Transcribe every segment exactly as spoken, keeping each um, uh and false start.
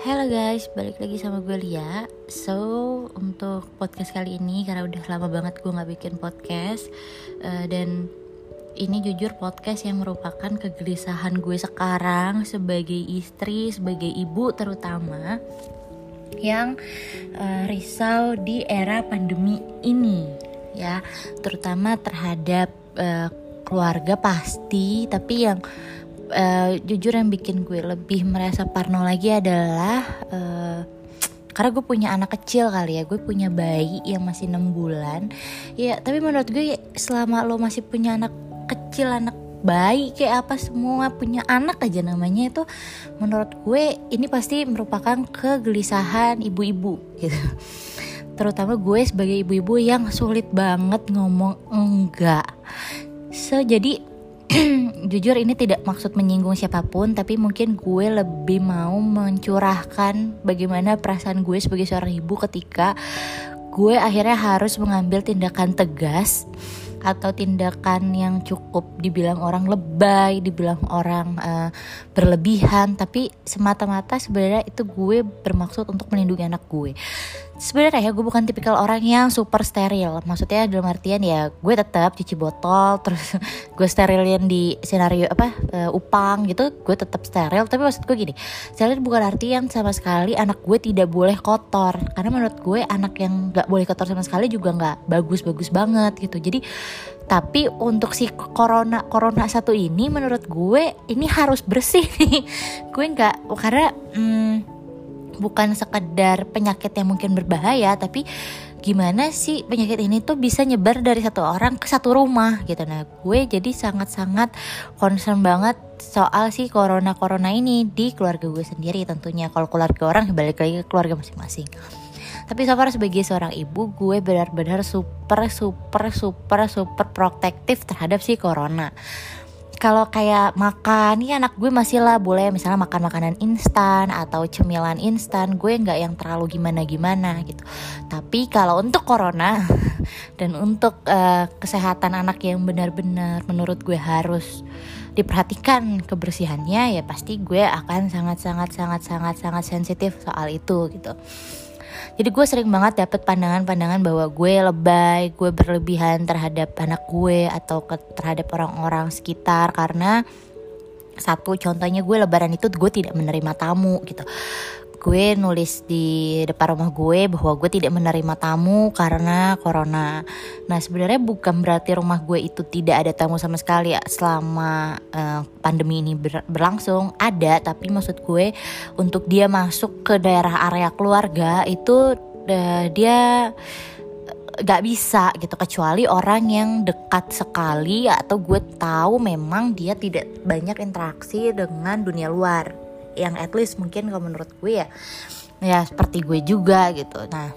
Halo guys, balik lagi sama gue Lia. So, untuk podcast kali ini, karena udah lama banget gue gak bikin podcast uh, Dan ini jujur podcast yang merupakan kegelisahan gue sekarang sebagai istri, sebagai ibu terutama, yang uh, risau di era pandemi ini ya. Terutama terhadap uh, keluarga pasti, tapi yang Uh, jujur yang bikin gue lebih merasa parno lagi adalah uh, karena gue punya anak kecil kali ya, gue punya bayi yang masih enam bulan ya. Tapi menurut gue selama lo masih punya anak kecil, anak bayi kayak apa semua, punya anak aja namanya, itu menurut gue ini pasti merupakan kegelisahan ibu-ibu gitu. Terutama gue sebagai ibu-ibu yang sulit banget ngomong enggak. So, jadi jujur ini tidak maksud menyinggung siapapun, tapi mungkin gue lebih mau mencurahkan bagaimana perasaan gue sebagai seorang ibu ketika gue akhirnya harus mengambil tindakan tegas atau tindakan yang cukup dibilang orang lebay, dibilang orang uh, berlebihan, tapi semata-mata sebenarnya itu gue bermaksud untuk melindungi anak gue. Sebenarnya ya gue bukan tipikal orang yang super steril. Maksudnya dalam artian ya gue tetap cuci botol, terus gue sterilin di skenario apa uh, upang gitu, gue tetap steril. Tapi maksud gue gini, steril bukan artian sama sekali anak gue tidak boleh kotor. Karena menurut gue anak yang nggak boleh kotor sama sekali juga nggak bagus-bagus banget gitu. Jadi tapi untuk si corona corona satu ini, menurut gue ini harus bersih nih. Gue nggak karena hmm, bukan sekedar penyakit yang mungkin berbahaya, tapi gimana sih penyakit ini tuh bisa nyebar dari satu orang ke satu rumah gitu. Nah, gue jadi sangat-sangat concern banget soal si corona-corona ini di keluarga gue sendiri tentunya. Kalau keluarga orang, balik lagi ke keluarga masing-masing. Tapi so far sebagai seorang ibu, gue benar-benar super, super, super, super protektif terhadap si corona. Kalau kayak makan, ya anak gue masih lah boleh misalnya makan makanan instan atau cemilan instan, gue nggak yang terlalu gimana-gimana gitu. Tapi kalau untuk corona dan untuk uh, kesehatan anak yang benar-benar menurut gue harus diperhatikan kebersihannya, ya pasti gue akan sangat-sangat-sangat-sangat-sangat sensitif soal itu gitu. Jadi gue sering banget dapet pandangan-pandangan bahwa gue lebay, gue berlebihan terhadap anak gue atau ke, terhadap orang-orang sekitar. Karena satu contohnya, gue lebaran itu gue tidak menerima tamu gitu. Gue nulis di depan rumah gue bahwa gue tidak menerima tamu karena corona. Nah, sebenarnya bukan berarti rumah gue itu tidak ada tamu sama sekali ya, selama uh, pandemi ini ber- berlangsung ada, tapi maksud gue untuk dia masuk ke daerah area keluarga itu uh, dia gak bisa gitu, kecuali orang yang dekat sekali atau gue tahu memang dia tidak banyak interaksi dengan dunia luar. Yang at least mungkin kalau menurut gue ya, ya seperti gue juga gitu. Nah,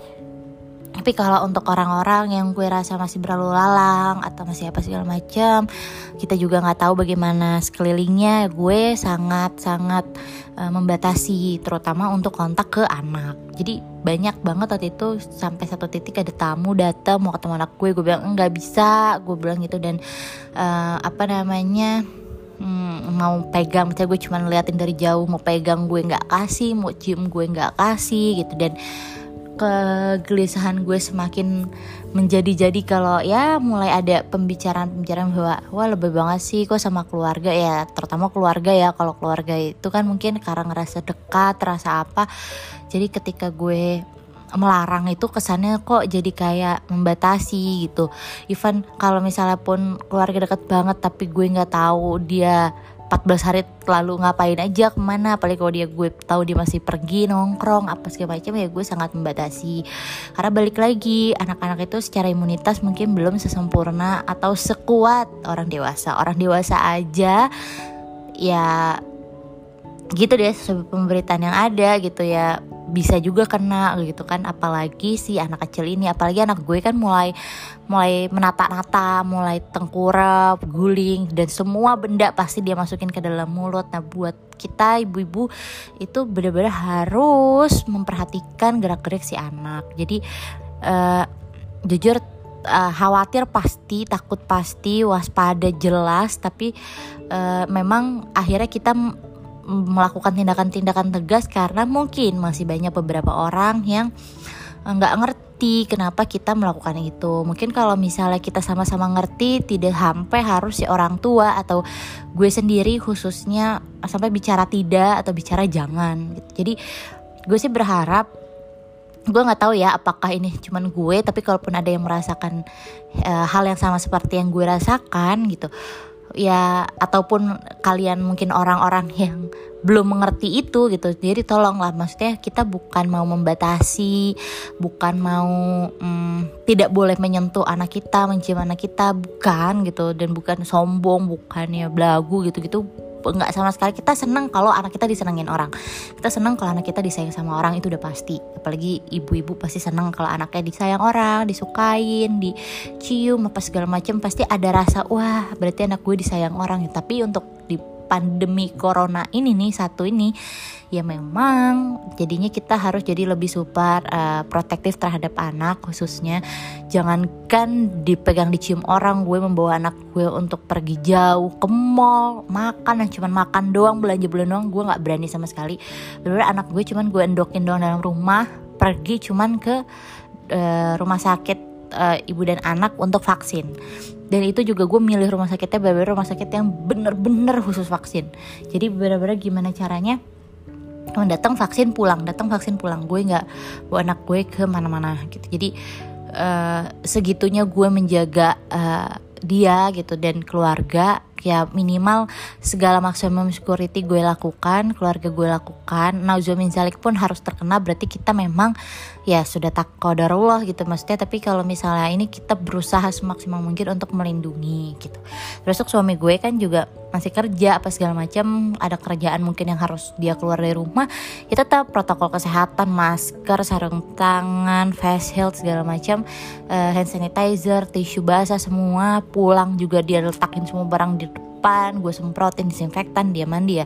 tapi kalau untuk orang-orang yang gue rasa masih berlalu lalang atau masih apa segala macam, kita juga nggak tahu bagaimana sekelilingnya. Gue sangat-sangat uh, membatasi, terutama untuk kontak ke anak. Jadi banyak banget waktu itu sampai satu titik ada tamu datang mau ketemu anak gue, gue bilang nggak bisa, gue bilang gitu. Dan uh, apa namanya? Hmm, mau pegang, misalnya gue cuma ngeliatin dari jauh, mau pegang gue gak kasih, mau cium gue gak kasih gitu. Dan kegelisahan gue semakin menjadi-jadi kalau ya mulai ada pembicaraan-pembicaraan bahwa wah lebih banget sih kok sama keluarga ya, terutama keluarga ya. Kalau keluarga itu kan mungkin karena ngerasa dekat, rasa apa, jadi ketika gue melarang itu kesannya kok jadi kayak membatasi gitu. Even kalau misalnya pun keluarga dekat banget, tapi gue nggak tahu dia empat belas hari lalu ngapain aja, kemana, apalagi kalau dia gue tahu dia masih pergi nongkrong apa segala macam, ya gue sangat membatasi. Karena balik lagi, anak-anak itu secara imunitas mungkin belum sesempurna atau sekuat orang dewasa. Orang dewasa aja ya gitu deh, sesuai pemberitaan yang ada gitu ya, bisa juga kena gitu kan. Apalagi si anak kecil ini, apalagi anak gue kan mulai mulai menata-nata, mulai tengkurap, guling, dan semua benda pasti dia masukin ke dalam mulut. Nah, buat kita ibu-ibu itu benar-benar harus memperhatikan gerak-gerik si anak. Jadi uh, jujur uh, khawatir pasti, takut pasti, waspada jelas, tapi uh, memang akhirnya kita melakukan tindakan-tindakan tegas karena mungkin masih banyak beberapa orang yang nggak ngerti kenapa kita melakukan itu. Mungkin kalau misalnya kita sama-sama ngerti, tidak sampai harus si orang tua atau gue sendiri khususnya sampai bicara tidak atau bicara jangan gitu. Jadi gue sih berharap, gue nggak tahu ya apakah ini cuman gue, tapi kalaupun ada yang merasakan e, hal yang sama seperti yang gue rasakan gitu ya, ataupun kalian mungkin orang-orang yang belum mengerti itu gitu, jadi tolonglah, maksudnya kita bukan mau membatasi, bukan mau mm, tidak boleh menyentuh anak kita, mencium anak kita, bukan gitu, dan bukan sombong, bukan ya belagu gitu-gitu, nggak sama sekali. Kita senang kalau anak kita disenengin orang, kita senang kalau anak kita disayang sama orang, itu udah pasti. Apalagi ibu-ibu pasti senang kalau anaknya disayang orang, disukain, dicium apa segala macam, pasti ada rasa wah berarti anak gue disayang orang. Tapi untuk di pandemi corona ini nih satu ini ya, memang jadinya kita harus jadi lebih super uh, protektif terhadap anak, khususnya jangankan dipegang, dicium orang. Gue membawa anak gue untuk pergi jauh ke mall, makan, cuman makan doang, belanja belanja doang, gue nggak berani sama sekali. Benar-benar anak gue cuman gue endokin doang dalam rumah, pergi cuman ke uh, rumah sakit uh, ibu dan anak untuk vaksin. Dan itu juga gue milih rumah sakitnya bener-bener rumah sakit yang bener-bener khusus vaksin. Jadi bener-bener gimana caranya datang vaksin pulang, datang vaksin pulang. Gue nggak bawa anak gue ke mana-mana gitu. Jadi uh, segitunya gue menjaga uh, dia gitu dan keluarga. Ya minimal segala maksimum security gue lakukan, keluarga gue lakukan. Nauzumin zalik pun harus terkena, berarti kita memang ya sudah tak qadarullah gitu maksudnya. Tapi kalau misalnya ini kita berusaha semaksimal mungkin untuk melindungi gitu. Terus suami gue kan juga masih kerja apa segala macam, ada kerjaan mungkin yang harus dia keluar dari rumah, ya tetap protokol kesehatan, masker, sarung tangan, face shield segala macam, uh, hand sanitizer, tisu basah semua. Pulang juga dia letakin semua barang di depan, gue semprotin disinfektan, dia mandi ya.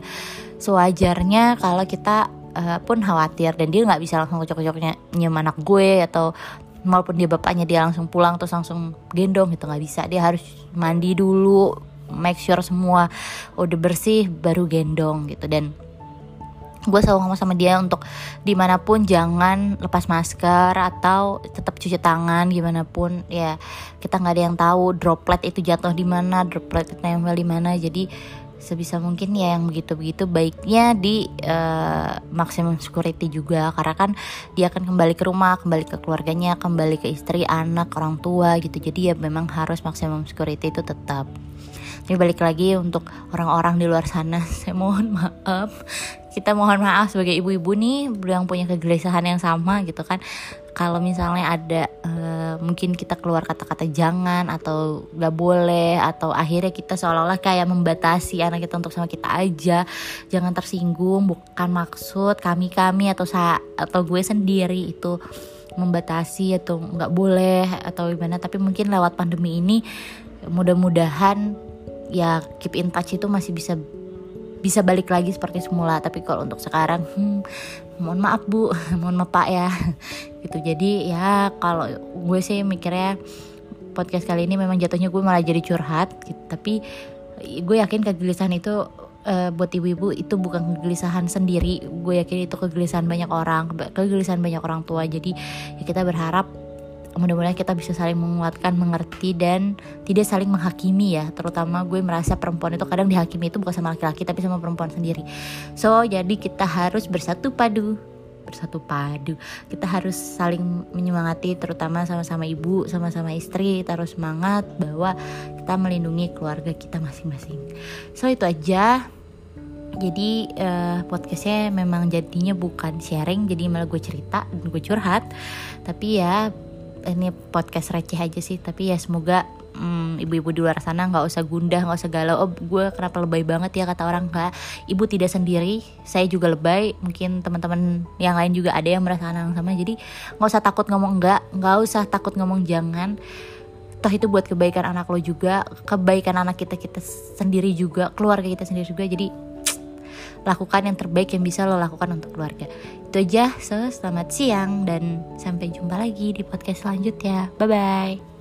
Sewajarnya kalau kita uh, pun khawatir, dan dia nggak bisa langsung kocok-kocoknya nyium anak gue atau maupun dia bapaknya dia langsung pulang terus langsung gendong gitu, nggak bisa. Dia harus mandi dulu, make sure semua udah bersih baru gendong gitu. Dan gue selalu ngomong sama dia untuk dimanapun jangan lepas masker atau tetap cuci tangan gimana pun ya, kita nggak ada yang tahu droplet itu jatuh di mana, droplet itu nempel di mana. Jadi sebisa mungkin ya yang begitu-begitu baiknya di uh, maximum security juga, karena kan dia akan kembali ke rumah, kembali ke keluarganya, kembali ke istri, anak, orang tua gitu. Jadi ya memang harus maximum security itu tetap. Ini balik lagi untuk orang-orang di luar sana, saya mohon maaf, kita mohon maaf sebagai ibu-ibu nih yang punya kegelisahan yang sama gitu kan. Kalau misalnya ada uh, mungkin kita keluar kata-kata jangan atau gak boleh, atau akhirnya kita seolah-olah kayak membatasi anak kita untuk sama kita aja. Jangan tersinggung, bukan maksud kami-kami atau sa- atau gue sendiri itu membatasi atau gak boleh atau gimana. Tapi mungkin lewat pandemi ini mudah-mudahan ya keep in touch itu masih bisa bisa balik lagi seperti semula. Tapi kalau untuk sekarang hmm, mohon maaf bu, mohon maaf pak ya gitu. Jadi ya kalau gue sih mikirnya podcast kali ini memang jatuhnya gue malah jadi curhat gitu. Tapi gue yakin kegelisahan itu uh, buat ibu-ibu itu bukan kegelisahan sendiri, gue yakin itu kegelisahan banyak orang, kegelisahan banyak orang tua. Jadi ya kita berharap mudah-mudahan kita bisa saling menguatkan, mengerti, dan tidak saling menghakimi ya. Terutama gue merasa perempuan itu kadang dihakimi itu bukan sama laki-laki, tapi sama perempuan sendiri. So, jadi kita harus bersatu padu. Bersatu padu. Kita harus saling menyemangati, terutama sama-sama ibu, sama-sama istri. Kita harus semangat bahwa kita melindungi keluarga kita masing-masing. So, itu aja. Jadi uh, podcastnya memang jadinya bukan sharing, jadi malah gue cerita dan gue curhat. Tapi ya ini podcast receh aja sih, tapi ya semoga hmm, ibu-ibu di luar sana gak usah gundah, gak usah galau, oh gue kenapa lebay banget ya kata orang. Gak, ibu tidak sendiri, saya juga lebay, mungkin teman-teman yang lain juga ada yang merasakan yang sama. Jadi gak usah takut ngomong enggak, gak usah takut ngomong jangan, toh itu buat kebaikan anak lo juga, kebaikan anak kita kita sendiri juga, keluarga kita sendiri juga. Jadi lakukan yang terbaik yang bisa lo lakukan untuk keluarga. Itu aja, so selamat siang dan sampai jumpa lagi di podcast selanjutnya. Bye bye.